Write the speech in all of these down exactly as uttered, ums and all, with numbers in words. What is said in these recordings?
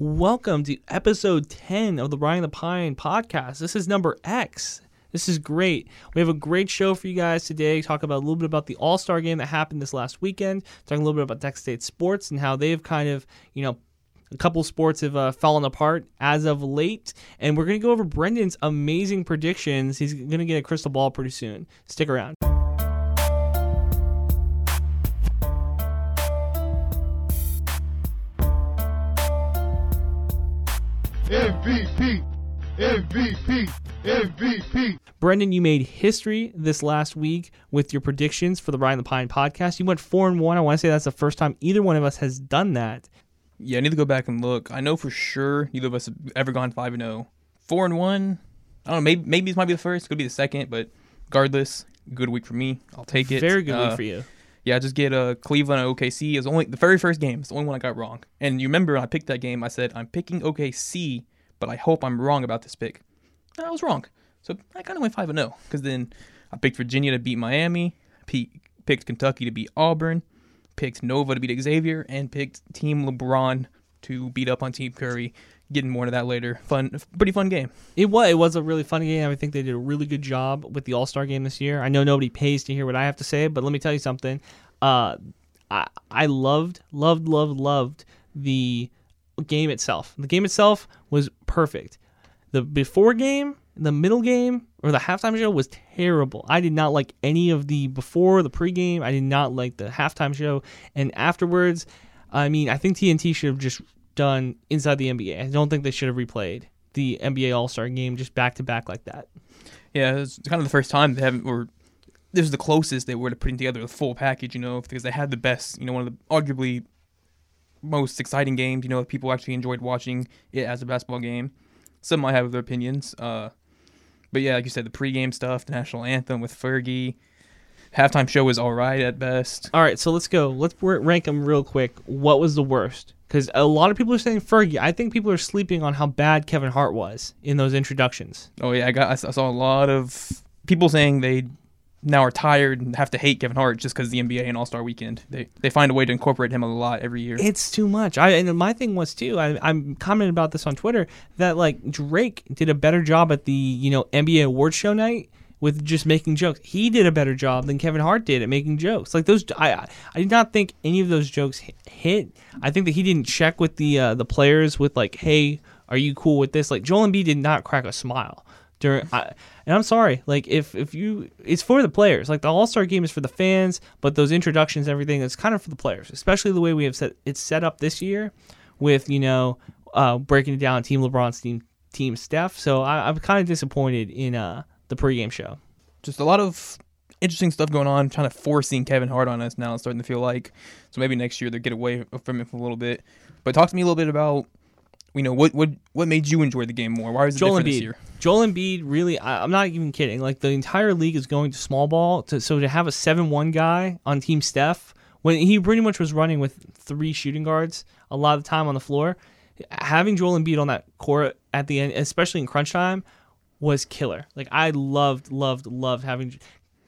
Welcome to episode ten of the Riding the Pine podcast. This is number X. This is great. We have a great show for you guys today. Talk about a little bit about the All-Star game that happened this last weekend. Talking a little bit about Texas State sports and how they've kind of, you know, a couple sports have uh, fallen apart as of late. And we're going to go over Brendan's amazing predictions. He's going to get a crystal ball pretty soon. Stick around. M V P, M V P, M V P. Brendan, you made history this last week with your predictions for the Riding the Pine podcast. You went four and one. I want to say that's the first time either one of us has done that. Yeah, I need to go back and look. I know for sure neither of us have ever gone five and zero. Four and one. I don't know. Maybe maybe this might be the first. Could be the second. But regardless, good week for me. I'll take it. Very good uh, week for you. Yeah, I just get uh, Cleveland and O K C. It was only the very first game. It's the only one I got wrong. And you remember when I picked that game, I said, I'm picking O K C, but I hope I'm wrong about this pick. And I was wrong. So I kind of went five and oh, because then I picked Virginia to beat Miami, picked Kentucky to beat Auburn, picked Nova to beat Xavier, and picked Team LeBron to beat up on Team Curry. Getting more into that later. Fun, pretty fun game. It was. It was a really fun game. I think they did a really good job with the All-Star game this year. I know nobody pays to hear what I have to say, but let me tell you something. Uh, I I loved, loved, loved, loved the game itself. The game itself was perfect. The before game, the middle game, or the halftime show was terrible. I did not like any of the before, the pregame. I did not like the halftime show. And afterwards, I mean, I think T N T should have just done inside the N B A. I don't think they should have replayed the N B A All-Star game just back-to-back like that. Yeah, it's kind of the first time they haven't, or this is the closest they were to putting together the full package, you know, because they had the best, you know, one of the arguably most exciting games, you know, people actually enjoyed watching it as a basketball game. Some might have their opinions. Uh, but yeah, like you said, the pregame stuff, the national anthem with Fergie, halftime show was all right at best. All right, so let's go. Let's rank them real quick. What was the worst? Because a lot of people are saying Fergie. I think people are sleeping on how bad Kevin Hart was in those introductions. Oh, yeah. I got. I saw a lot of people saying they now are tired and have to hate Kevin Hart just because the N B A and All-Star Weekend. They they find a way to incorporate him a lot every year. It's too much. I And my thing was, too, I, I'm commenting about this on Twitter, that, like, Drake did a better job at the, you know, N B A awards show night with just making jokes. He did a better job than Kevin Hart did at making jokes. Like those, I I did not think any of those jokes hit. I think that he didn't check with the uh, the players with like, hey, are you cool with this? Like Joel Embiid did not crack a smile during. I, and I'm sorry, like if if you, it's for the players. Like the All Star Game is for the fans, but those introductions, everything, it's kind of for the players, especially the way we have set it's set up this year, with you know uh, breaking it down, Team LeBron's team team Steph. So I, I'm kind of disappointed in uh. the pregame show. Just a lot of interesting stuff going on, kind of forcing Kevin Hart on us now. It's starting to feel like, so maybe next year they'll get away from it for a little bit. But talk to me a little bit about, you know, what what, what made you enjoy the game more? Why was it different this year? Joel Embiid, really, I, I'm not even kidding. Like, the entire league is going to small ball, to, so to have a seven one guy on Team Steph, when he pretty much was running with three shooting guards a lot of the time on the floor, having Joel Embiid on that court at the end, especially in crunch time, was killer. Like, I loved, loved, loved having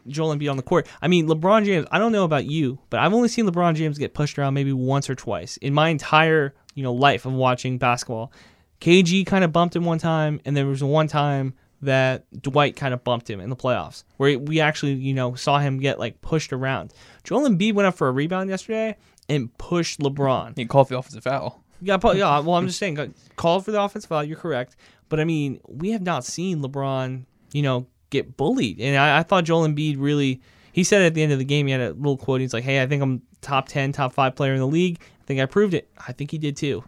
Joel Embiid on the court. I mean, LeBron James, I don't know about you, but I've only seen LeBron James get pushed around maybe once or twice in my entire, you know, life of watching basketball. K G kind of bumped him one time, and there was one time that Dwight kind of bumped him in the playoffs, where we actually, you know, saw him get, like, pushed around. Joel Embiid went up for a rebound yesterday and pushed LeBron. He called for the offensive foul. Yeah, yeah, well, I'm just saying, called for the offensive foul, you're correct. But, I mean, we have not seen LeBron, you know, get bullied. And I, I thought Joel Embiid really, he said at the end of the game, he had a little quote. He's like, hey, I think I'm top ten, top five player in the league. I think I proved it. I think he did too.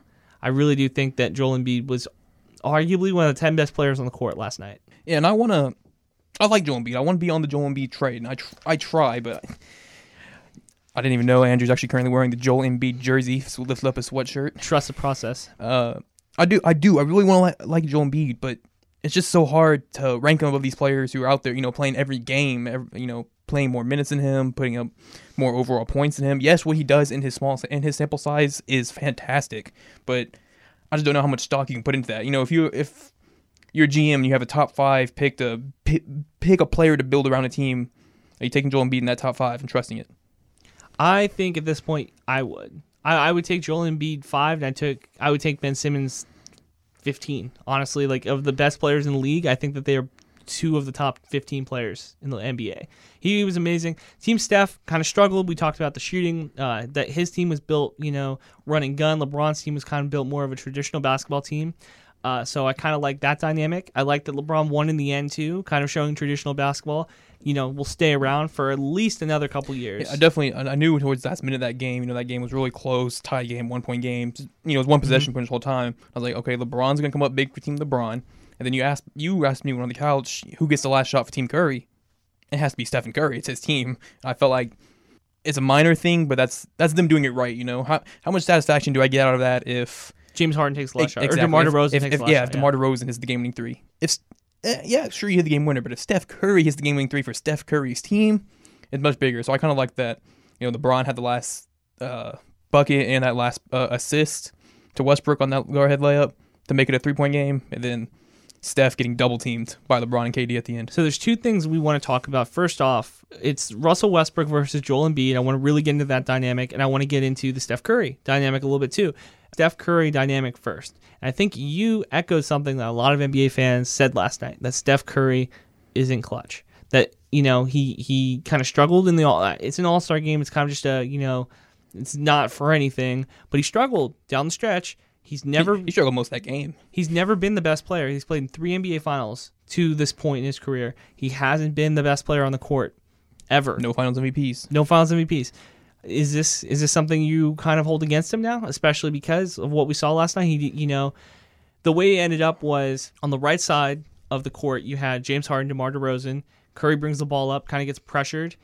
I really do think that Joel Embiid was arguably one of the ten best players on the court last night. Yeah, and I want to, I like Joel Embiid. I want to be on the Joel Embiid trade. And I, tr- I try, but I didn't even know Andrew's actually currently wearing the Joel Embiid jersey. So lifted up a sweatshirt. Trust the process. Uh, I do, I do. I really want to like, like Joel Embiid, but it's just so hard to rank him above these players who are out there, you know, playing every game, every, you know, playing more minutes than him, putting up more overall points than him. Yes, what he does in his small in his sample size is fantastic, but I just don't know how much stock you can put into that. You know, if you if you're a G M and you have a top five pick to pick, pick a player to build around a team, are you taking Joel Embiid in that top five and trusting it? I think at this point I would. I, I would take Joel Embiid five, and I took I would take Ben Simmons fifteen. Honestly, like of the best players in the league, I think that they are two of the top fifteen players in the N B A. He was amazing. Team Steph kind of struggled. We talked about the shooting, uh, that his team was built, you know, run and gun. LeBron's team was kind of built more of a traditional basketball team. Uh, so I kind of like that dynamic. I like that LeBron won in the end, too, kind of showing traditional basketball, you know, will stay around for at least another couple years. Yeah, I definitely, I knew towards the last minute of that game, you know, that game was really close, tie game, one-point game. You know, it was one possession point mm-hmm. the whole time. I was like, okay, LeBron's going to come up big for Team LeBron. And then you asked you asked me on the couch, who gets the last shot for Team Curry? It has to be Stephen Curry. It's his team. I felt like it's a minor thing, but that's that's them doing it right, you know. How how much satisfaction do I get out of that if James Harden takes the last exactly. shot, or DeMar DeRozan if, if, takes if, the last yeah, shot. If DeMar DeRozan hits the game-winning three. If, uh, yeah, sure, you hit the game-winner, but if Steph Curry hits the game-winning three for Steph Curry's team, it's much bigger. So I kind of like that, you know, LeBron had the last uh, bucket and that last uh, assist to Westbrook on that go-ahead layup to make it a three-point game, and then Steph getting double-teamed by LeBron and K D at the end. So there's two things we want to talk about. First off, it's Russell Westbrook versus Joel Embiid. I want to really get into that dynamic, and I want to get into the Steph Curry dynamic a little bit, too. Steph Curry dynamic first. And I think you echoed something that a lot of N B A fans said last night, that Steph Curry isn't clutch. That, you know, he he kind of struggled in the all. It's an all-star game. It's kind of just a, you know, it's not for anything. But he struggled down the stretch. He's never... He, he struggled most of that game. He's never been the best player. He's played in three N B A finals to this point in his career. He hasn't been the best player on the court ever. No finals M V Ps. No finals M V Ps. Is this is this something you kind of hold against him now, especially because of what we saw last night? He, you know, the way it ended up was on the right side of the court, you had James Harden, DeMar DeRozan. Curry brings the ball up, kind of gets pressured,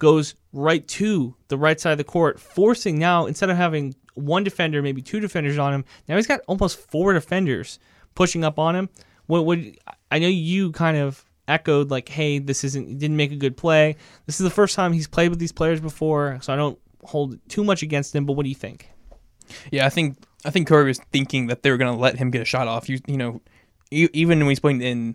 goes right to the right side of the court, forcing now, instead of having one defender, maybe two defenders on him, now he's got almost four defenders pushing up on him. What would I know you kind of echoed like, hey, this isn't didn't make a good play. This is the first time he's played with these players before, so I don't hold too much against him. But what do you think? Yeah, I think I think Curry was thinking that they were going to let him get a shot off. You you know, even when he's playing in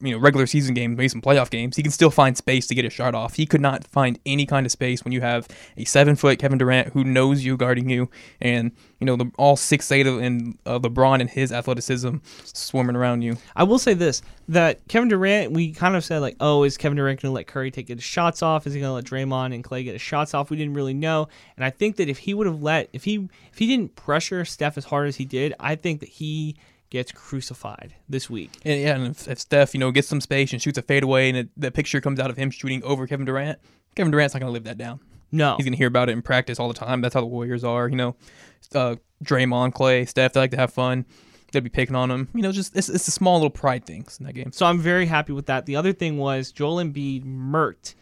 you know regular season games, maybe some playoff games, he can still find space to get a shot off. He could not find any kind of space when you have a seven foot Kevin Durant who knows you guarding you, and you know the, all six eight of and uh, LeBron and his athleticism swarming around you. I will say this, that Kevin Durant, we kind of said like, oh, is Kevin Durant going to let Curry take his shots off? Is he going to let Draymond and Klay get his shots off? We didn't really know, and I think that if he would have let if he if he didn't pressure Steph as hard as he did, I think that he gets crucified this week. And yeah, and if, if Steph, you know, gets some space and shoots a fadeaway, and it, the picture comes out of him shooting over Kevin Durant, Kevin Durant's not going to live that down. No. He's going to hear about it in practice all the time. That's how the Warriors are, you know. Uh, Draymond, Klay, Steph, they like to have fun. They'd be picking on him. You know, just it's, it's the small little pride things in that game. So I'm very happy with that. The other thing was Joel Embiid murked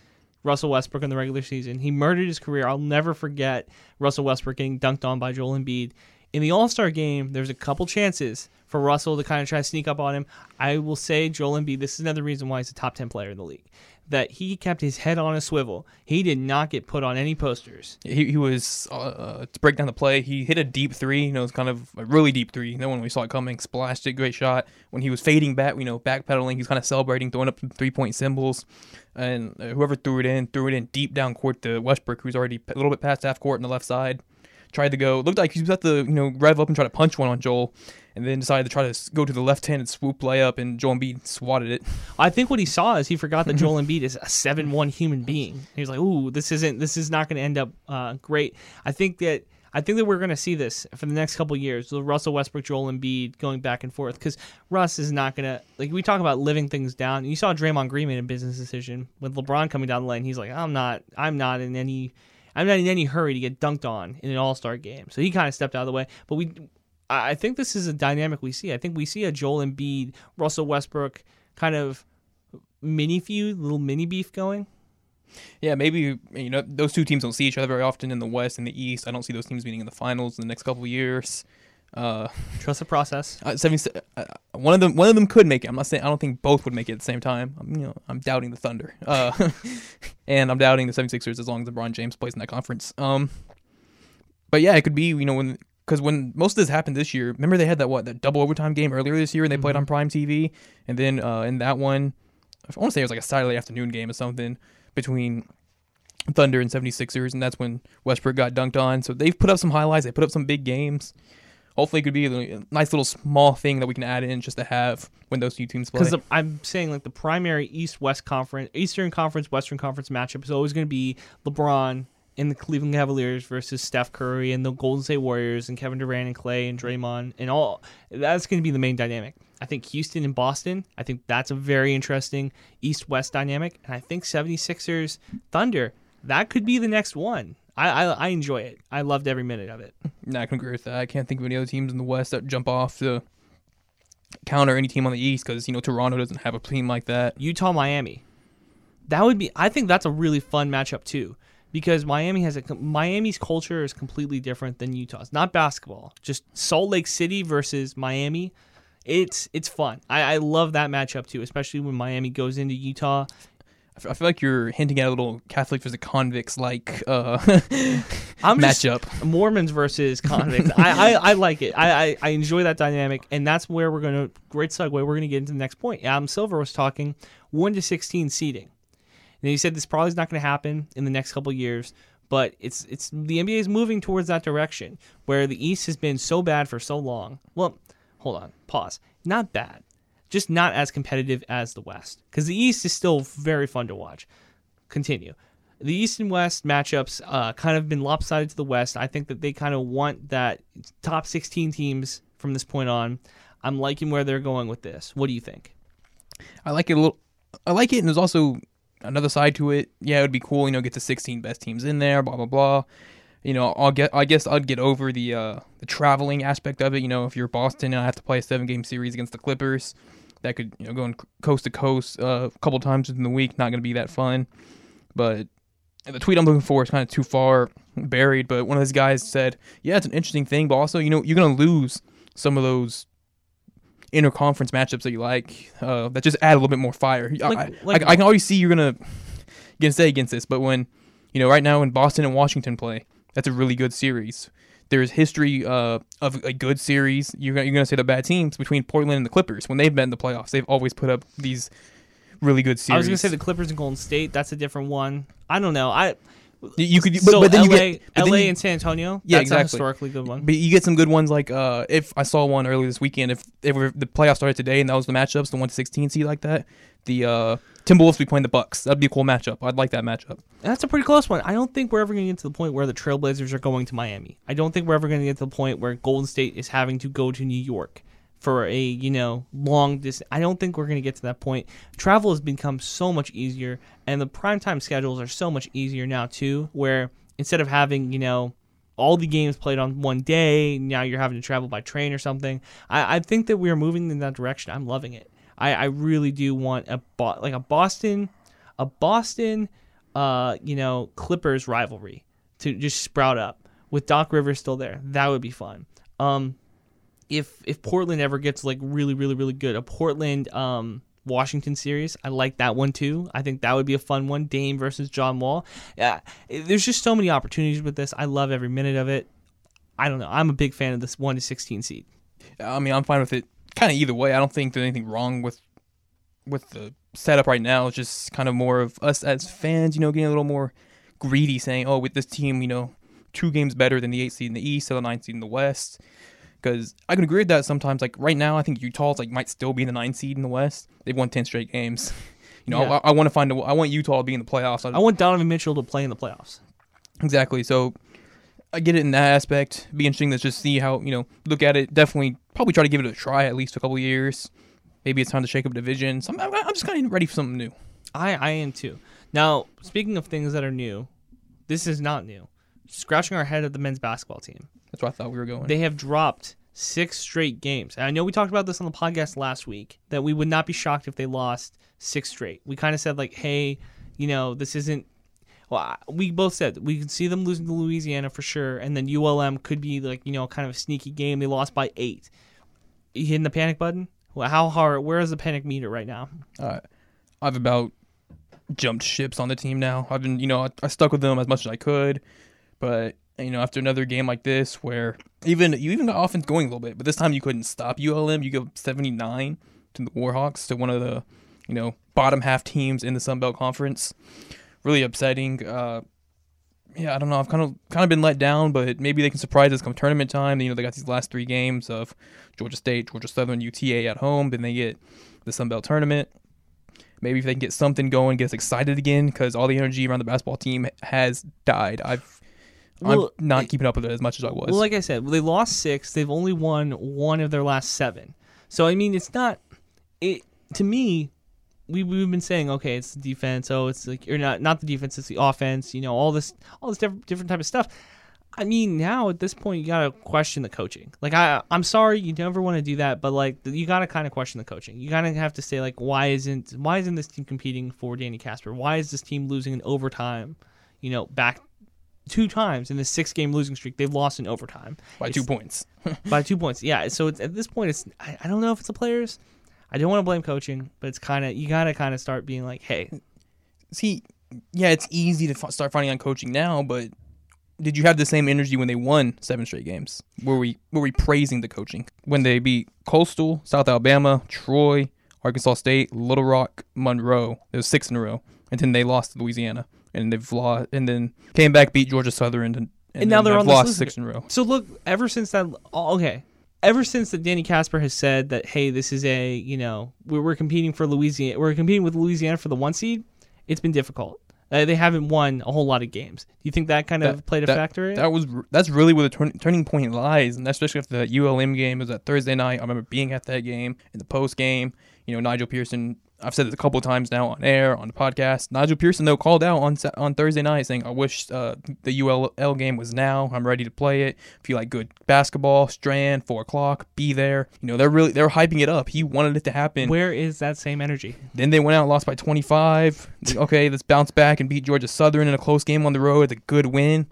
Russell Westbrook in the regular season. He murdered his career. I'll never forget Russell Westbrook getting dunked on by Joel Embiid. In the All-Star game, there's a couple chances for Russell to kind of try to sneak up on him. I will say Joel Embiid, this is another reason why he's a top ten player in the league, that he kept his head on a swivel. He did not get put on any posters. He, he was, uh, to break down the play, he hit a deep three. You know, it was kind of a really deep three. No one we saw it coming, splashed it, great shot. When he was fading back, you know, backpedaling, he's kind of celebrating, throwing up some three-point symbols. And whoever threw it in, threw it in deep down court to Westbrook, who's already a little bit past half court on the left side. Tried to go, looked like he was about to, you know, rev up and try to punch one on Joel, and then decided to try to go to the left-handed swoop layup, and Joel Embiid swatted it. I think what he saw is he forgot that Joel Embiid is a seven one human being. He was like, "Ooh, this isn't, this is not going to end up uh, great." I think that, I think that we're going to see this for the next couple of years: the Russell Westbrook, Joel Embiid going back and forth, because Russ is not going to, like we talk about living things down. You saw Draymond Green made a business decision with LeBron coming down the lane. He's like, "I'm not, I'm not in any." I'm not in any hurry to get dunked on in an all-star game. So he kind of stepped out of the way. But we, I think this is a dynamic we see. I think we see a Joel Embiid, Russell Westbrook kind of mini feud, little mini beef going. Yeah, maybe, you know, those two teams don't see each other very often in the West and the East. I don't see those teams meeting in the finals in the next couple of years. Uh, Trust the process. Uh, uh, one of them, one of them could make it. I'm not saying I don't think both would make it at the same time. I'm, you know, I'm doubting the Thunder, uh, and I'm doubting the 76ers as long as LeBron James plays in that conference. Um, but yeah, it could be, you know, when because when most of this happened this year, remember they had that what that double overtime game earlier this year, and they mm-hmm. played on Prime T V, and then uh, in that one, I want to say it was like a Saturday afternoon game or something between Thunder and 76ers, and that's when Westbrook got dunked on. So they've put up some highlights. They put up some big games. Hopefully it could be a nice little small thing that we can add in just to have when those two teams play. Because I'm saying, like, the primary East-West Conference, Eastern Conference, Western Conference matchup is always going to be LeBron and the Cleveland Cavaliers versus Steph Curry and the Golden State Warriors and Kevin Durant and Klay and Draymond and all. That's going to be the main dynamic. I think Houston and Boston, I think that's a very interesting East-West dynamic. And I think 76ers, Thunder, that could be the next one. I, I I enjoy it. I loved every minute of it. No, I can agree with that. I can't think of any other teams in the West that jump off to counter any team on the East because, you know, Toronto doesn't have a team like that. Utah, Miami. That would be, I think that's a really fun matchup too because Miami has a, Miami's culture is completely different than Utah's. Not basketball, just Salt Lake City versus Miami. It's it's fun. I, I love that matchup too, especially when Miami goes into Utah. I feel like you're hinting at a little Catholic versus convicts like uh, matchup. Mormons versus convicts. I, I, I like it. I, I, I enjoy that dynamic, and that's where we're going to – great segue. We're going to get into the next point. Adam Silver was talking one to sixteen seeding, and he said this probably is not going to happen in the next couple of years, but it's it's the N B A is moving towards that direction where the East has been so bad for so long. Well, hold on. Pause. Not bad. Just not as competitive as the West. Because the East is still very fun to watch. Continue. The East and West matchups uh, kind of been lopsided to the West. I think that they kind of want that top sixteen teams from this point on. I'm liking where they're going with this. What do you think? I like it a little. I like it, and there's also another side to it. Yeah, it would be cool, you know, get the sixteen best teams in there, blah, blah, blah. You know, I'll get. I guess I'd get over the uh, the traveling aspect of it. You know, if you're Boston and I have to play a seven-game series against the Clippers, that could, you know, go coast to coast uh, a couple times in the week. Not going to be that fun. But the tweet I'm looking for is kind of too far buried. But one of those guys said, "Yeah, it's an interesting thing, but also, you know, you're going to lose some of those interconference matchups that you like uh, that just add a little bit more fire." Like, I, like, I, I can already see you're going to say against this. But when, you know, right now when Boston and Washington play, that's a really good series. There's history uh, of a good series. You're, you're going to say the bad teams between Portland and the Clippers. When they've been in the playoffs, they've always put up these really good series. I was going to say the Clippers and Golden State. That's a different one. I don't know. I you could, but, so but then L A, you get but L A then you, and San Antonio. Yeah, that's exactly. A historically good one. But you get some good ones like uh, if I saw one earlier this weekend. If, if the playoffs started today and that was the matchups, the one to sixteen seed like that, the uh, Timberwolves be playing the Bucks. That'd be a cool matchup. I'd like that matchup. That's a pretty close one. I don't think we're ever going to get to the point where the Trailblazers are going to Miami. I don't think we're ever going to get to the point where Golden State is having to go to New York for a, you know, long distance. I don't think we're going to get to that point. Travel has become so much easier, and the primetime schedules are so much easier now too, where instead of having, you know, all the games played on one day, now you're having to travel by train or something. I, I think that we are moving in that direction. I'm loving it. I, I really do want a Bo- like a Boston, a Boston, uh, you know, Clippers rivalry to just sprout up with Doc Rivers still there. That would be fun. Um, if if Portland ever gets like really, really, really good, a Portland um, Washington series, I like that one too. I think that would be a fun one. Dame versus John Wall. Yeah, there's just so many opportunities with this. I love every minute of it. I don't know. I'm a big fan of this one to sixteen seed. I mean, I'm fine with it. Kind of either way. I don't think there's anything wrong with with the setup right now. It's just kind of more of us as fans, you know, getting a little more greedy, saying, oh, with this team, you know, two games better than the eight seed in the East or the nine seed in the West. Because I can agree with that sometimes. Like right now, I think Utah's like might still be the nine seed in the West. They've won ten straight games. You know, yeah. I, I want to find a, I want Utah to be in the playoffs. I, I want Donovan Mitchell to play in the playoffs. Exactly. So I get it in that aspect. It'd be interesting to just see how, you know, look at it. Definitely probably try to give it a try at least a couple of years. Maybe it's time to shake up divisions. I'm, I'm just kind of ready for something new. I, I am too. Now, speaking of things that are new, this is not new. Scratching our head at the men's basketball team. That's where I thought we were going. They have dropped six straight games. And I know we talked about this on the podcast last week, that we would not be shocked if they lost six straight. We kind of said like, hey, you know, this isn't. Well, we both said we could see them losing to Louisiana for sure, and then U L M could be like, you know, kind of a sneaky game. They lost by eight. You hitting the panic button? Well, how hard? Where is the panic meter right now? Uh, I've about jumped ships on the team now. I've been, you know, I, I stuck with them as much as I could, but you know, after another game like this, where even you even got offense going a little bit, but this time you couldn't stop U L M. You go seventy-nine to the Warhawks, to one of the, you know, bottom half teams in the Sun Belt Conference. really upsetting. Uh, yeah, I don't know. I've kind of kind of been let down, but maybe they can surprise us come tournament time. You know, they got these last three games of Georgia State, Georgia Southern, U T A at home. Then they get the Sun Belt Tournament. Maybe if they can get something going, get us excited again, because all the energy around the basketball team has died. I've well, I'm not keeping up with it as much as I was. Well, like I said, they lost six. They've only won one of their last seven. So, I mean, it's not it to me. We we've been saying, okay, it's the defense. Oh, it's like or not not the defense. It's the offense. You know, all this all this different different type of stuff. I mean, now at this point, you gotta question the coaching. Like, I I'm sorry, you never want to do that, but like you gotta kind of question the coaching. You gotta have to say like, why isn't why isn't this team competing for Danny Casper? Why is this team losing in overtime? You know, back two times in the six game losing streak, they've lost in overtime by it's, two points. by two points, yeah. So it's, at this point, it's I, I don't know if it's the players. I don't want to blame coaching, but it's kind of you gotta kind of start being like, hey, see, yeah, it's easy to f- start finding on coaching now, but did you have the same energy when they won seven straight games? Were we were we praising the coaching when they beat Coastal, South Alabama, Troy, Arkansas State, Little Rock, Monroe? There was six in a row, and then they lost to Louisiana, and they've lost, and then came back, beat Georgia Southern, and, and, and now they're on lost six in a row. So look, ever since that, okay. Ever since that Danny Casper has said that, hey, this is a, you know, we're, we're competing for Louisiana, we're competing with Louisiana for the one seed, it's been difficult. Uh, they haven't won a whole lot of games. Do you think that kind that, of played a that, factor in? That was, that's really where the turn, turning point lies, and especially after that U L M game. It was that Thursday night. I remember being at that game, in the post game. You know, Nigel Pearson, I've said this a couple of times now on air, on the podcast. Nigel Pearson, though, called out on on Thursday night saying, I wish uh, the U L L game was now. I'm ready to play it. If you like good basketball, Strand, four o'clock, be there. You know, they're really they're hyping it up. He wanted it to happen. Where is that same energy? Then they went out and lost by twenty-five. Okay, let's bounce back and beat Georgia Southern in a close game on the road. It's a good win.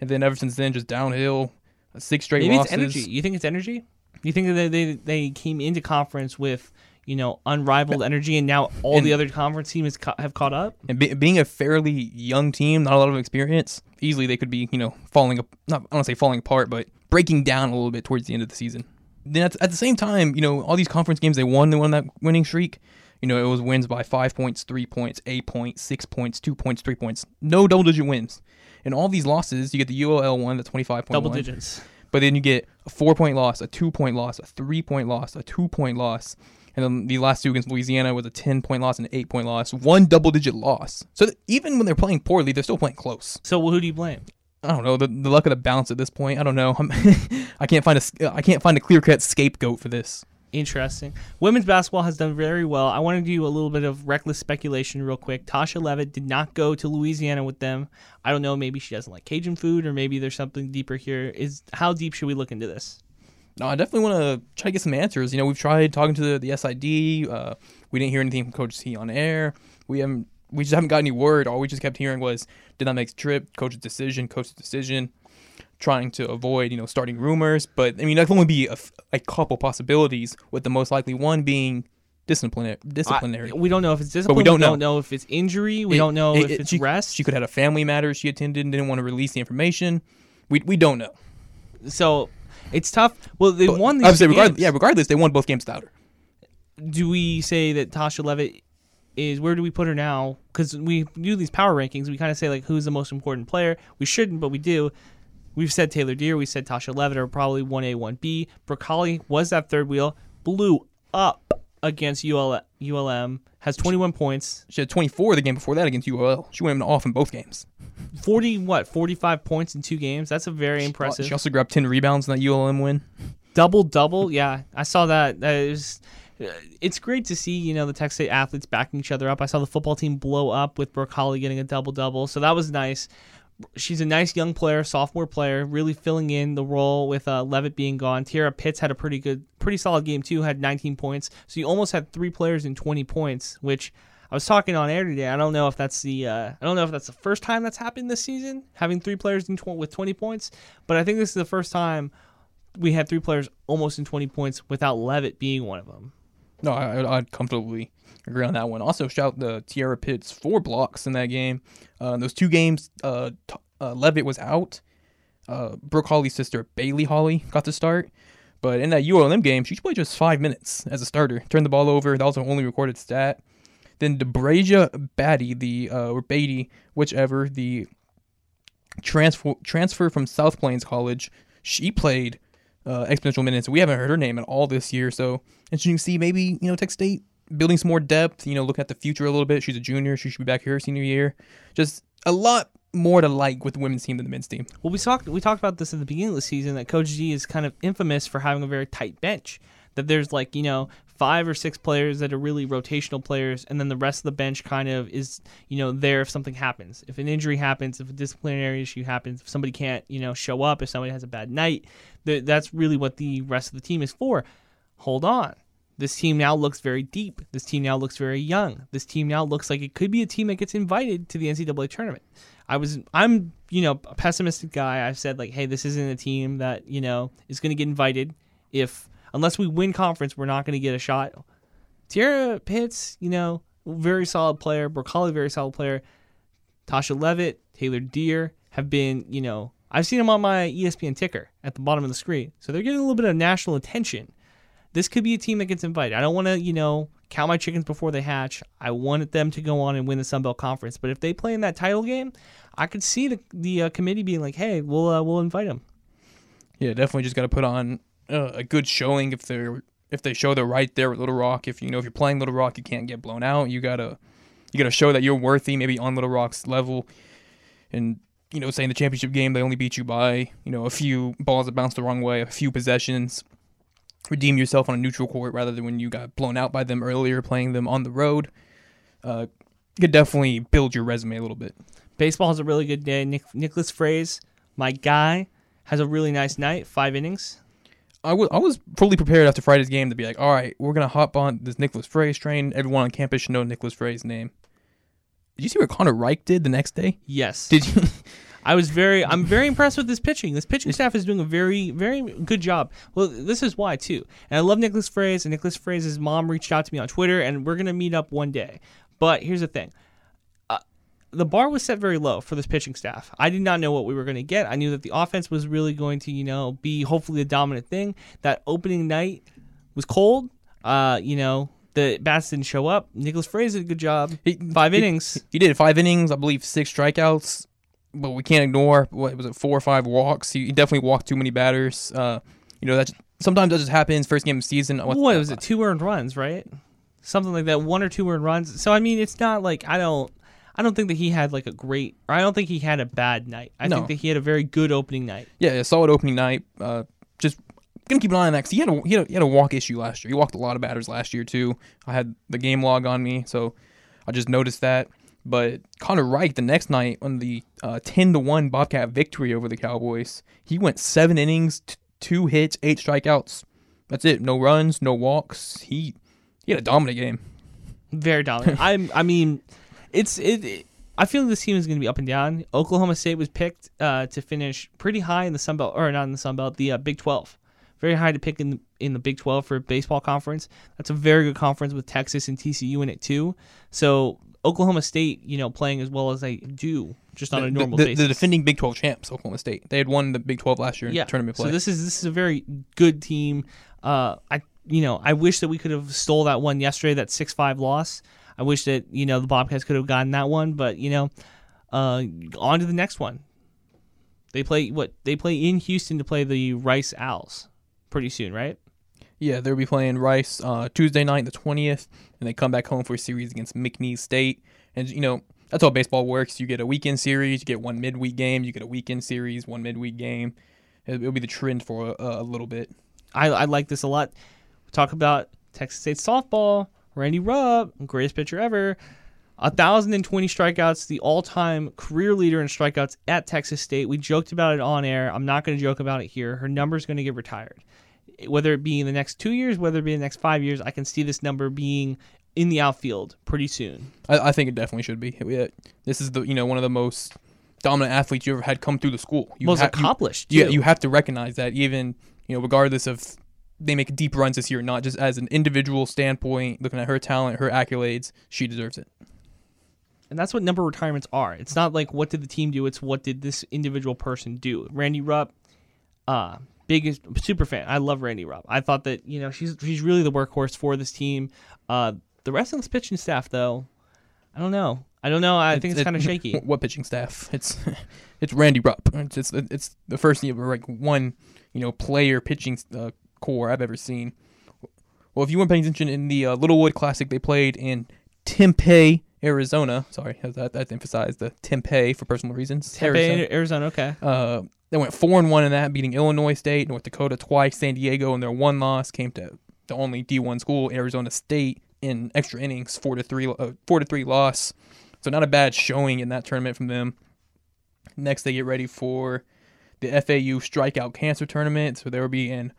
And then ever since then, just downhill, six straight Maybe losses. Maybe it's energy. You think it's energy? You think that they, they, they came into conference with... you know, unrivaled energy, and now all and, the other conference teams ca- have caught up. And be, being a fairly young team, not a lot of experience, easily they could be, you know, falling up, not, I don't want to say falling apart, but breaking down a little bit towards the end of the season. Then at, at the same time, you know, all these conference games they won, they won that winning streak. You know, it was wins by five points, three points, eight points, six points, two points, three points. No double-digit wins. And all these losses, you get the U L L one, the twenty-five point one. Double digits. But then you get a four-point loss, a two-point loss, a three-point loss, a two-point loss. And then the last two against Louisiana was a ten-point loss and an eight-point loss. One double-digit loss. So even when they're playing poorly, they're still playing close. So who do you blame? I don't know. The, the luck of the bounce at this point. I don't know. I'm, I can't find a, I can't find a clear-cut scapegoat for this. Interesting. Women's basketball has done very well. I want to do a little bit of reckless speculation real quick. Tasha Levitt did not go to Louisiana with them. I don't know. Maybe she doesn't like Cajun food, or maybe there's something deeper here. Is how deep should we look into this? No, I definitely want to try to get some answers. You know, we've tried talking to the, the S I D. Uh, we didn't hear anything from Coach T on air. We haven't. We just haven't got any word. All we just kept hearing was, did not make the trip, coach's decision, coach's decision, trying to avoid, you know, starting rumors. But, I mean, that can only be a, a couple possibilities, with the most likely one being disciplinary. disciplinary. I, we don't know if it's discipline. But we don't, we know. don't know if it's injury. We it, don't know it, if it, it's she, rest. She could have had a family matter she attended and didn't want to release the information. We we don't know. So... it's tough. Well, they but, won these games. Regardless, yeah, regardless, they won both games without her. Do we say that Tasha Levitt is, where do we put her now? Because we do these power rankings. We kind of say, like, who's the most important player? We shouldn't, but we do. We've said Taylor Deer. We said Tasha Levitt are probably one A, one B. Brooke Holly was that third wheel. Blew up against U L M. Has twenty-one she, points. She had twenty-four the game before that against U L L. She went off in both games. Forty what? Forty-five points in two games. That's a very impressive. She also grabbed ten rebounds in that U L M win. Double double. Yeah, I saw that. that is, it's great to see, you know, the Texas State athletes backing each other up. I saw the football team blow up with Brooke Holly getting a double double. So that was nice. She's a nice young player, sophomore player, really filling in the role with uh, Levitt being gone. Tierra Pitts had a pretty good, pretty solid game too. Had nineteen points. So you almost had three players in twenty points, which. I was talking on air today. I don't know if that's the uh, I don't know if that's the first time that's happened this season, having three players in tw- with twenty points. But I think this is the first time we had three players almost in twenty points without Levitt being one of them. No, I, I'd comfortably agree on that one. Also, shout the Tierra Pitts four blocks in that game. Uh, those two games, uh, t- uh, Levitt was out. Uh, Brooke Holly's sister Bailey Holly got the start. But in that U L M game, she played just five minutes as a starter. Turned the ball over. That was her only recorded stat. Then DeBrasia Batty, the uh, or Beatty, whichever, the transfer transfer from South Plains College, she played uh, exponential minutes. We haven't heard her name at all this year, so as you can see, maybe you know Tech State building some more depth. You know, looking at the future a little bit. She's a junior; she should be back here senior year. Just a lot more to like with the women's team than the men's team. Well, we talked we talked about this at the beginning of the season that Coach G is kind of infamous for having a very tight bench. That there's like, you know, five or six players that are really rotational players, and then the rest of the bench kind of is, you know, there if something happens. If an injury happens, if a disciplinary issue happens, if somebody can't, you know, show up, if somebody has a bad night, th- that's really what the rest of the team is for. Hold on. This team now looks very deep. This team now looks very young. This team now looks like it could be a team that gets invited to the N C double A tournament. I was, I'm, you know, a pessimistic guy. I've said like, hey, this isn't a team that, you know, is going to get invited. If, unless we win conference, we're not going to get a shot. Tierra Pitts, you know, very solid player. Brooke Holly, very solid player. Tasha Levitt, Taylor Deer have been, you know, I've seen them on my E S P N ticker at the bottom of the screen. So they're getting a little bit of national attention. This could be a team that gets invited. I don't want to, you know, count my chickens before they hatch. I wanted them to go on and win the Sun Belt Conference. But if they play in that title game, I could see the the uh, committee being like, hey, we'll uh, we'll invite them. Yeah, definitely just got to put on uh, a good showing if they're if they show they're right there with Little Rock. If you know if you're playing Little Rock, you can't get blown out. You gotta you gotta show that you're worthy, maybe on Little Rock's level, and you know, say in the championship game they only beat you by you know a few balls that bounced the wrong way, a few possessions. Redeem yourself on a neutral court rather than when you got blown out by them earlier playing them on the road. Uh, you could definitely build your resume a little bit. Baseball has a really good day. Nick, Nicholas Frey, my guy, has a really nice night. Five innings. I was I was fully prepared after Friday's game to be like, all right, we're going to hop on this Nicholas Frey train. Everyone on campus should know Nicholas Frey's name. Did you see what Connor Reich did the next day? Yes. Did you... I was very, I'm very impressed with this pitching. This pitching staff is doing a very, very good job. Well, this is why, too. And I love Nicholas Frey, and Nicholas Frey's mom reached out to me on Twitter, and we're going to meet up one day. But here's the thing. Uh, the bar was set very low for this pitching staff. I did not know what we were going to get. I knew that the offense was really going to, you know, be hopefully a dominant thing. That opening night was cold, uh, you know. The bats didn't show up. Nicholas Frey did a good job. He, five he, innings. He did five innings, I believe six strikeouts. But we can't ignore, what was it, four or five walks. He definitely walked too many batters. Uh, you know, that's, sometimes that just happens first game of the season. What, what was it, two earned runs, right? Something like that, one or two earned runs. So, I mean, it's not like I don't I don't think that he had like a great, or I don't think he had a bad night. I no. think that he had a very good opening night. Yeah, a solid opening night. Uh, just going to keep an eye on that because he, he, he had a walk issue last year. He walked a lot of batters last year, too. I had the game log on me, so I just noticed that. But Connor Reich, the next night on the uh, ten to one Bobcat victory over the Cowboys, he went seven innings, t- two hits, eight strikeouts. That's it. No runs, no walks. He he had a dominant game. Very dominant. I I mean, it's it, it. I feel this team is going to be up and down. Oklahoma State was picked uh, to finish pretty high in the Sun Belt, or not in the Sun Belt, the uh, Big twelve. Very high to pick in the, in the Big twelve for a baseball conference. That's a very good conference with Texas and T C U in it too. So Oklahoma State, you know, playing as well as they do, just on a normal the, the, basis. The defending Big twelve champs, Oklahoma State. They had won the Big twelve last year yeah. in tournament play. So this is this is a very good team. Uh, I you know I wish that we could have stole that one yesterday, that six five loss. I wish that you know the Bobcats could have gotten that one, but you know, uh, on to the next one. They play what they play in Houston to play the Rice Owls pretty soon, right? Yeah, they'll be playing Rice uh, Tuesday night, the twentieth, and they come back home for a series against McNeese State. And, you know, that's how baseball works. You get a weekend series, you get one midweek game, you get a weekend series, one midweek game. It'll be the trend for a, a little bit. I, I like this a lot. We talk about Texas State softball, Randy Rupp, greatest pitcher ever, one thousand twenty strikeouts, the all-time career leader in strikeouts at Texas State. We joked about it on air. I'm not going to joke about it here. Her number's going to get retired. Whether it be in the next two years, whether it be in the next five years, I can see this number being in the outfield pretty soon. I, I think it definitely should be. This is the you know one of the most dominant athletes you ever had come through the school. You most ha- accomplished. Yeah, you, you have to recognize that, even you know regardless of they make deep runs this year or not. Just as an individual standpoint, looking at her talent, her accolades, she deserves it. And that's what number retirements are. It's not like what did the team do. It's what did this individual person do. Randy Rupp. Uh, Biggest super fan. I love Randy Rupp. I thought that you know she's she's really the workhorse for this team. Uh, The Wrestling's pitching staff, though, I don't know. I don't know. I it's, think it's it, kind of shaky. What pitching staff? It's it's Randy Rupp. It's it's, it's the first like one you know player pitching uh, core I've ever seen. Well, if you weren't paying attention, in the uh, Littlewood Classic they played in Tempe, Arizona. Sorry, I, I emphasized the Tempe for personal reasons. Tempe, Arizona. Arizona okay. Uh, they went four and one in that, beating Illinois State, North Dakota twice, San Diego, and their one loss came to the only D one school, Arizona State, in extra innings, four to three, uh, four to three loss. So not a bad showing in that tournament from them. Next, they get ready for the F A U Strikeout Cancer Tournament. So they will be in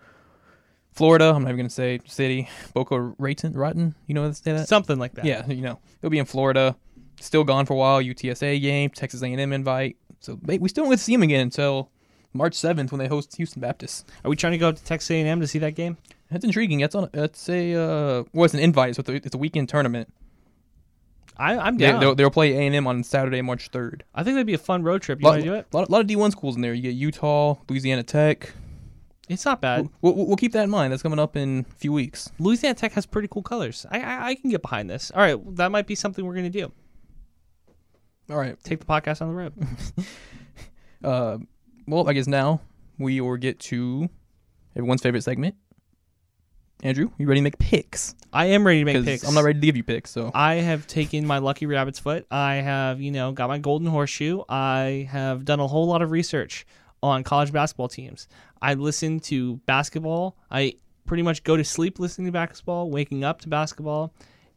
Florida. I'm not even going to say city. Boca Raton? Rotten? You know how to say that? Something like that. Yeah, you know. They'll be in Florida. Still gone for a while. U T S A game. Texas A and M invite. So they, we still don't get to see them again until March seventh when they host Houston Baptist. Are we trying to go up to Texas A and M to see that game? That's intriguing. That's on. That's a uh, well, it's an invite. So it's a, it's a weekend tournament. I, I'm down. They, they'll, they'll play A and M on Saturday, March third. I think that'd be a fun road trip. You want to do it? A lot, lot of D one schools in there. You get Utah, Louisiana Tech. It's not bad. We'll, we'll, we'll keep that in mind. That's coming up in a few weeks. Louisiana Tech has pretty cool colors. I, I, I can get behind this. All right, that might be something we're going to do. All right. Take the podcast on the road. uh, well, I guess now we will get to everyone's favorite segment. Andrew, you ready to make picks? I am ready to make picks. I'm not ready to give you picks, so I have taken my lucky rabbit's foot. I have, you know, got my golden horseshoe. I have done a whole lot of research on college basketball teams. I listen to basketball. I pretty much go to sleep listening to basketball, waking up to basketball.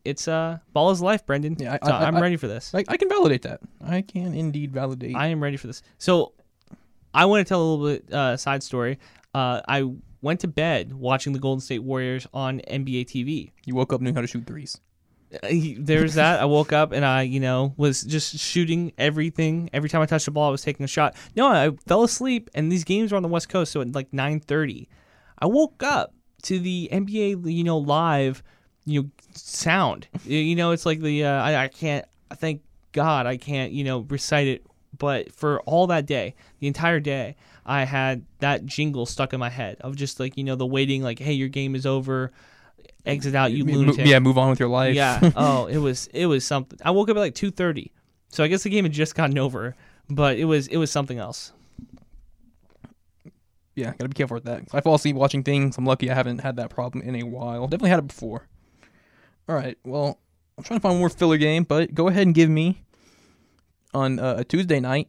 It's uh, ball is life, Brendan. Yeah, I, so I, I'm I, ready for this. I, I can validate that. I can indeed validate. I am ready for this. So I want to tell a little bit uh, side story. Uh, I. Went to bed watching the Golden State Warriors on N B A T V. You woke up knowing how to shoot threes. There's that. I woke up and I, you know, was just shooting everything. Every time I touched the ball, I was taking a shot. No, I fell asleep, and these games were on the West Coast, so at like nine thirty. I woke up to the N B A, you know, live, you know, sound. You know, it's like the, uh, I, I can't, thank God I can't, you know, recite it. But for all that day, the entire day, I had that jingle stuck in my head of just like, you know, the waiting, like, hey, your game is over. Exit out, you lunatic. Yeah, move on with your life. Yeah. Oh, it was it was something. I woke up at like two thirty. So I guess the game had just gotten over, but it was it was something else. Yeah, got to be careful with that. I fall asleep watching things. I'm lucky I haven't had that problem in a while. Definitely had it before. All right. Well, I'm trying to find one more filler game, but go ahead and give me. On uh, a Tuesday night,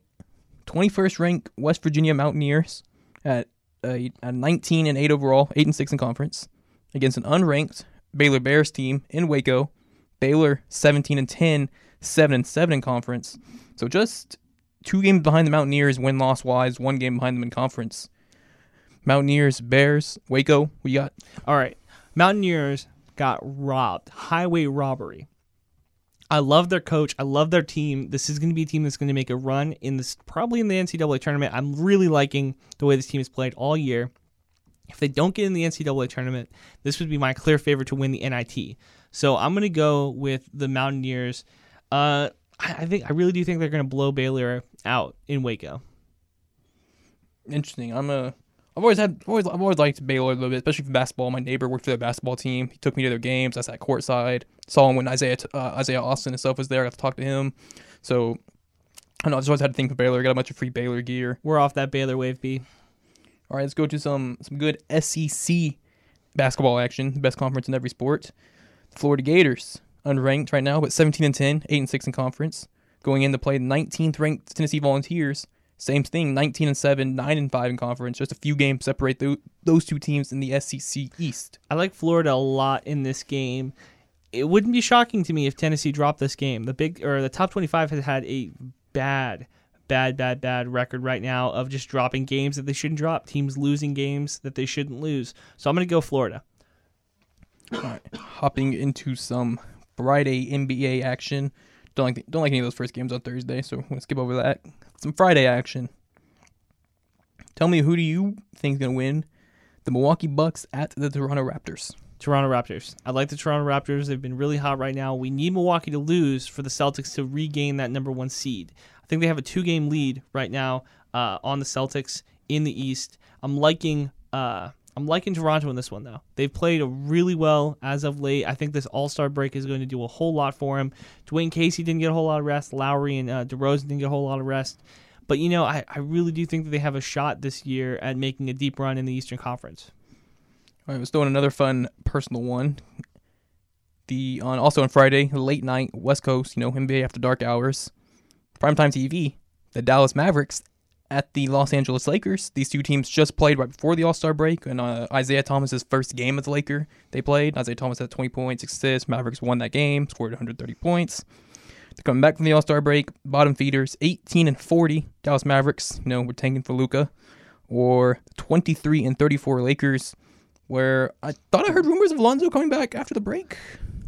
twenty-first ranked West Virginia Mountaineers at a, a nineteen and eight overall, eight and six in conference, against an unranked Baylor Bears team in Waco. Baylor seventeen and ten, seven and seven in conference. So just two games behind the Mountaineers, win loss wise, one game behind them in conference. Mountaineers, Bears, Waco, what you got? All right. Mountaineers got robbed, highway robbery. I love their coach. I love their team. This is going to be a team that's going to make a run in this, probably in the N C double A tournament. I'm really liking the way this team has played all year. If they don't get in the N C double A tournament, this would be my clear favorite to win the N I T. So I'm going to go with the Mountaineers. Uh, I think I really do think they're going to blow Baylor out in Waco. Interesting. I'm a. I've always had. Always. I've always liked Baylor a little bit, especially for basketball. My neighbor worked for their basketball team. He took me to their games. I sat courtside. Saw him when Isaiah uh, Isaiah Austin himself was there. I got to talk to him. So, I know I just always had to think for Baylor. I got a bunch of free Baylor gear. We're off that Baylor wave, B. All right, let's go to some some good S E C basketball action. The best conference in every sport. The Florida Gators, unranked right now, but seventeen and ten, eight and six in conference, going in to play the nineteenth ranked Tennessee Volunteers. Same thing, nineteen and seven, nine and five in conference. Just a few games separate th- those two teams in the S E C East. I like Florida a lot in this game. It wouldn't be shocking to me if Tennessee dropped this game. The big or the top twenty-five has had a bad, bad, bad, bad record right now of just dropping games that they shouldn't drop, teams losing games that they shouldn't lose. So I'm going to go Florida. All right, hopping into some Friday N B A action. Don't like the, don't like any of those first games on Thursday, so we'll skip over that. Some Friday action. Tell me, who do you think is going to win? The Milwaukee Bucks at the Toronto Raptors. Toronto Raptors. I like the Toronto Raptors. They've been really hot right now. We need Milwaukee to lose for the Celtics to regain that number one seed. I think they have a two-game lead right now uh, on the Celtics in the East. I'm liking uh, I'm liking Toronto in this one, though. They've played really well as of late. I think this All-Star break is going to do a whole lot for him. Dwayne Casey didn't get a whole lot of rest. Lowry and uh, DeRozan didn't get a whole lot of rest. But, you know, I, I really do think that they have a shot this year at making a deep run in the Eastern Conference. All right, let's throw in another fun personal one. The on Also on Friday, late night, West Coast, you know, N B A after dark hours. Primetime T V, the Dallas Mavericks at the Los Angeles Lakers. These two teams just played right before the All-Star break, and uh, Isaiah Thomas's first game as a Laker they played. Isaiah Thomas had twenty points, six assists. Mavericks won that game, scored one hundred thirty points. They're coming back from the All-Star break, bottom feeders, eighteen and forty. Dallas Mavericks, you know, we're tanking for Luka. Or twenty-three and thirty-four Lakers, where I thought I heard rumors of Lonzo coming back after the break.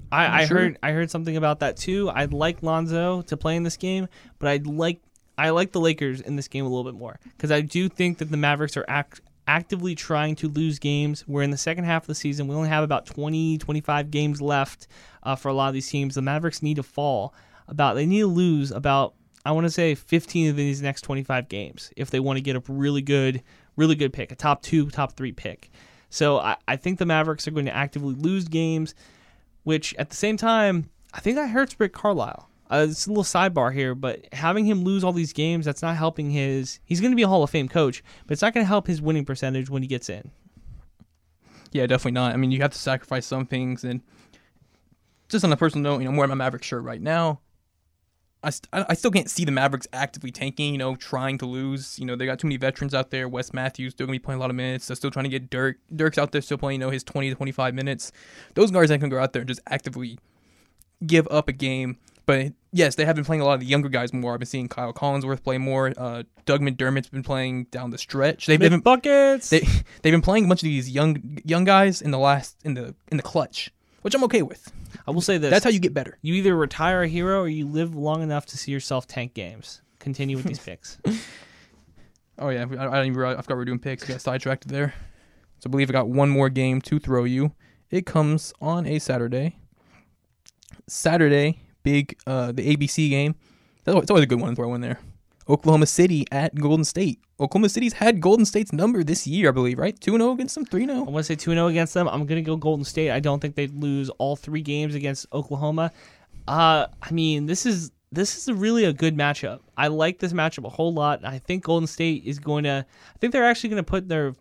I, I sure. heard I heard something about that too. I'd like Lonzo to play in this game, but I'd like I like the Lakers in this game a little bit more because I do think that the Mavericks are act, actively trying to lose games. We're in the second half of the season. We only have about twenty, twenty-five games left uh, for a lot of these teams. The Mavericks need to fall about, they need to lose about, I want to say fifteen of these next twenty-five games if they want to get a really good, really good pick, a top two, top three pick. So I, I think the Mavericks are going to actively lose games, which at the same time, I think that hurts Rick Carlisle. Uh, it's a little sidebar here, but having him lose all these games, that's not helping his... He's going to be a Hall of Fame coach, but it's not going to help his winning percentage when he gets in. Yeah, definitely not. I mean, you have to sacrifice some things, and just on a personal note, you know, I'm wearing my Mavericks shirt right now. I, st- I still can't see the Mavericks actively tanking, you know, trying to lose. You know, they got too many veterans out there. Wes Matthews still going to be playing a lot of minutes. They're still trying to get Dirk. Dirk's out there still playing, you know, his twenty to twenty-five minutes. Those guys ain't going to go out there and just actively give up a game. But yes, they have been playing a lot of the younger guys more. I've been seeing Kyle Collinsworth play more. Uh, Doug McDermott's been playing down the stretch. They've, they've been buckets. They they've been playing a bunch of these young young guys in the last in the in the clutch, which I'm okay with. I will say this: that's how you get better. You either retire a hero or you live long enough to see yourself tank games. Continue with these picks. Oh yeah, I, I don't even. Realize, I forgot we were doing picks. I got sidetracked there. So I believe I got one more game to throw you. It comes on a Saturday. Saturday. Big, uh, the A B C game. That's always, it's always a good one to throw in there. Oklahoma City at Golden State. Oklahoma City's had Golden State's number this year, I believe, right? two and oh against them, three and oh. I want to say two and oh against them. I'm going to go Golden State. I don't think they'd lose all three games against Oklahoma. Uh, I mean, this is this is a really a good matchup. I like this matchup a whole lot. I think Golden State is going to... I think they're actually going to put their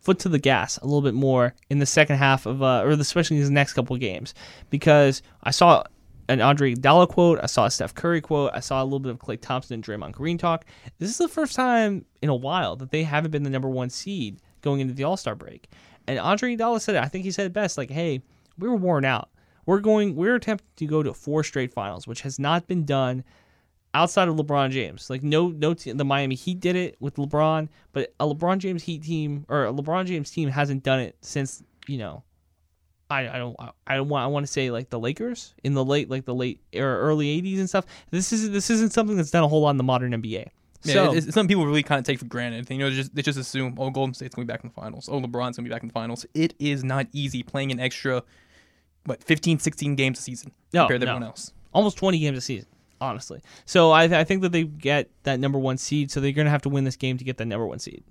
foot to the gas a little bit more in the second half of... Uh, or especially in these next couple of games. Because I saw... an Andre Dalla quote, I saw a Steph Curry quote, I saw a little bit of Klay Thompson and Draymond Green talk. This is the first time in a while that they haven't been the number one seed going into the All-Star break. And Andre Dalla said it, I think he said it best, like, hey, we were worn out. We're going, we're attempting to go to four straight finals, which has not been done outside of LeBron James. Like, no, no, te- the Miami Heat did it with LeBron, but a LeBron James Heat team, or a LeBron James team hasn't done it since, you know, I, I don't I don't want I want to say like the Lakers in the late like the late or early eighties and stuff. This is this isn't something that's done a whole lot in the modern N B A. Yeah, so it's, it's something people really kind of take for granted. You know, they just they just assume oh Golden State's gonna be back in the finals. Oh LeBron's gonna be back in the finals. It is not easy playing an extra what fifteen, sixteen games a season no, compared to no. everyone else. Almost twenty games a season, honestly. So I I think that they get that number one seed. So they're gonna have to win this game to get that number one seed.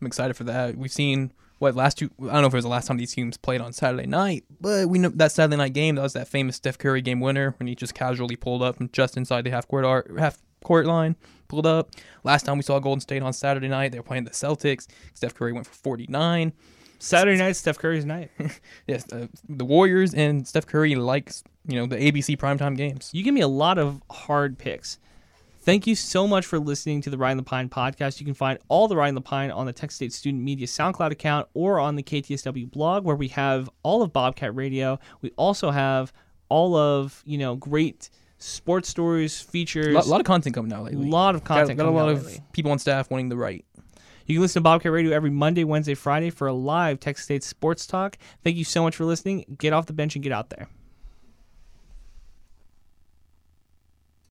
I'm excited for that. We've seen. What last two? I don't know if it was the last time these teams played on Saturday night, but we know that Saturday night game that was that famous Steph Curry game winner when he just casually pulled up from just inside the half court arc, half court line, pulled up. Last time we saw Golden State on Saturday night, they were playing the Celtics. Steph Curry went for forty-nine. Saturday night, Steph Curry's night. Yes, uh, the Warriors and Steph Curry likes you know the A B C primetime games. You give me a lot of hard picks. Thank you so much for listening to the Riding the Pine podcast. You can find all the Riding the Pine on the Texas State Student Media SoundCloud account or on the K T S W blog where we have all of Bobcat Radio. We also have all of, you know, great sports stories, features. A lot, a lot of content coming out lately. A lot of content got, got coming out lately. Got a lot of lately. People on staff wanting the right. You can listen to Bobcat Radio every Monday, Wednesday, Friday for a live Texas State sports talk. Thank you so much for listening. Get off the bench and get out there.